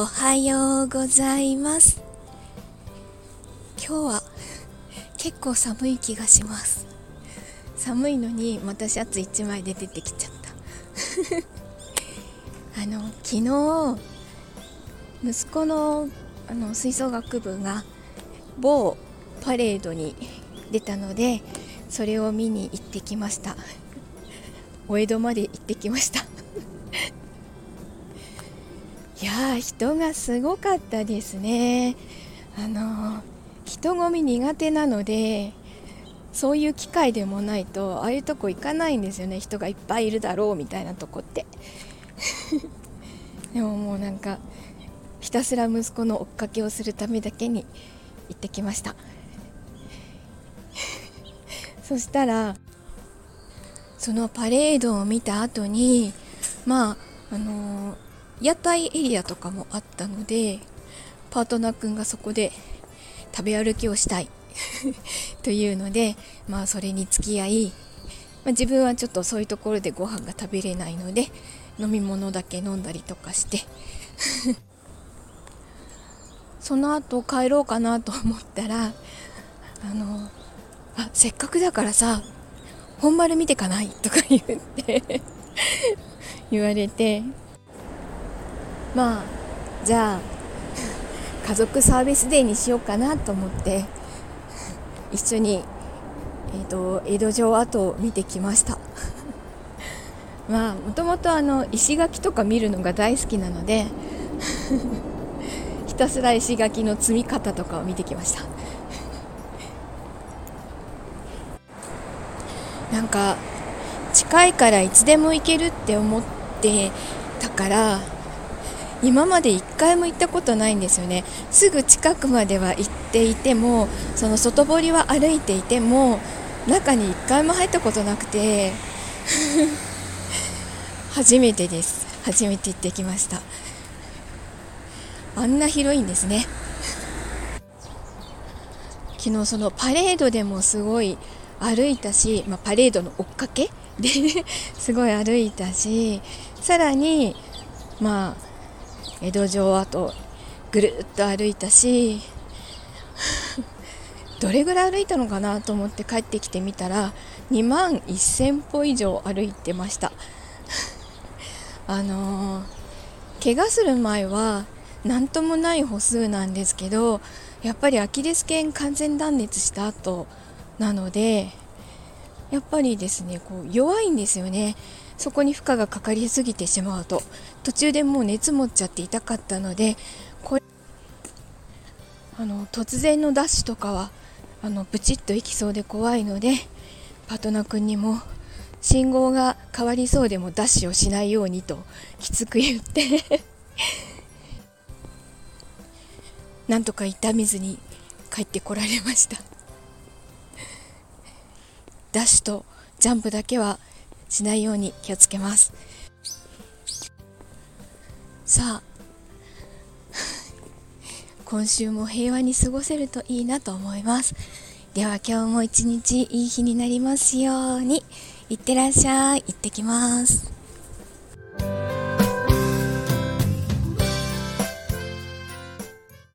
おはようございます。今日は結構寒い気がします。寒いのにまたシャツ1枚で出てきちゃった昨日息子の吹奏楽部が某パレードに出たので、それを見に行ってきました。お江戸まで行ってきました。いやー、人がすごかったですね。人混み苦手なので、そういう機会でもないとああいうとこ行かないんですよね。人がいっぱいいるだろうみたいなとこってでももうなんかひたすら息子の追っかけをするためだけに行ってきました。そしたらそのパレードを見た後に、屋台エリアとかもあったので、パートナーくんがそこで食べ歩きをしたいというので、それに付き合い、自分はちょっとそういうところでご飯が食べれないので飲み物だけ飲んだりとかしてその後帰ろうかなと思ったら、せっかくだからさ、本丸見てかないとか言って言われて、じゃあ家族サービスデーにしようかなと思って一緒に、江戸城跡を見てきました。もともと石垣とか見るのが大好きなのでひたすら石垣の積み方とかを見てきました。なんか近いからいつでも行けるって思ってたから、今まで一回も行ったことないんですよね。すぐ近くまでは行っていても、その外堀は歩いていても中に一回も入ったことなくて初めてです。初めて行ってきました。あんな広いんですね。昨日そのパレードでもすごい歩いたし、パレードの追っかけですごい歩いたし、さらに江戸城跡ぐるっと歩いたしどれぐらい歩いたのかなと思って帰ってきてみたら21,000歩以上歩いてました怪我する前はなんともない歩数なんですけど、やっぱりアキレス腱完全断裂した後なので、やっぱりですね、弱いんですよね。そこに負荷がかかりすぎてしまうと、途中でもう熱持っちゃって痛かったので、突然のダッシュとかはブチッといきそうで怖いので、パートナー君にも信号が変わりそうでもダッシュをしないようにときつく言ってなんとか痛みずに帰ってこられました。ダッシュとジャンプだけはしないように気をつけます。さあ今週も平和に過ごせるといいなと思います。では今日も一日いい日になりますように。いってらっしゃい。行ってきます。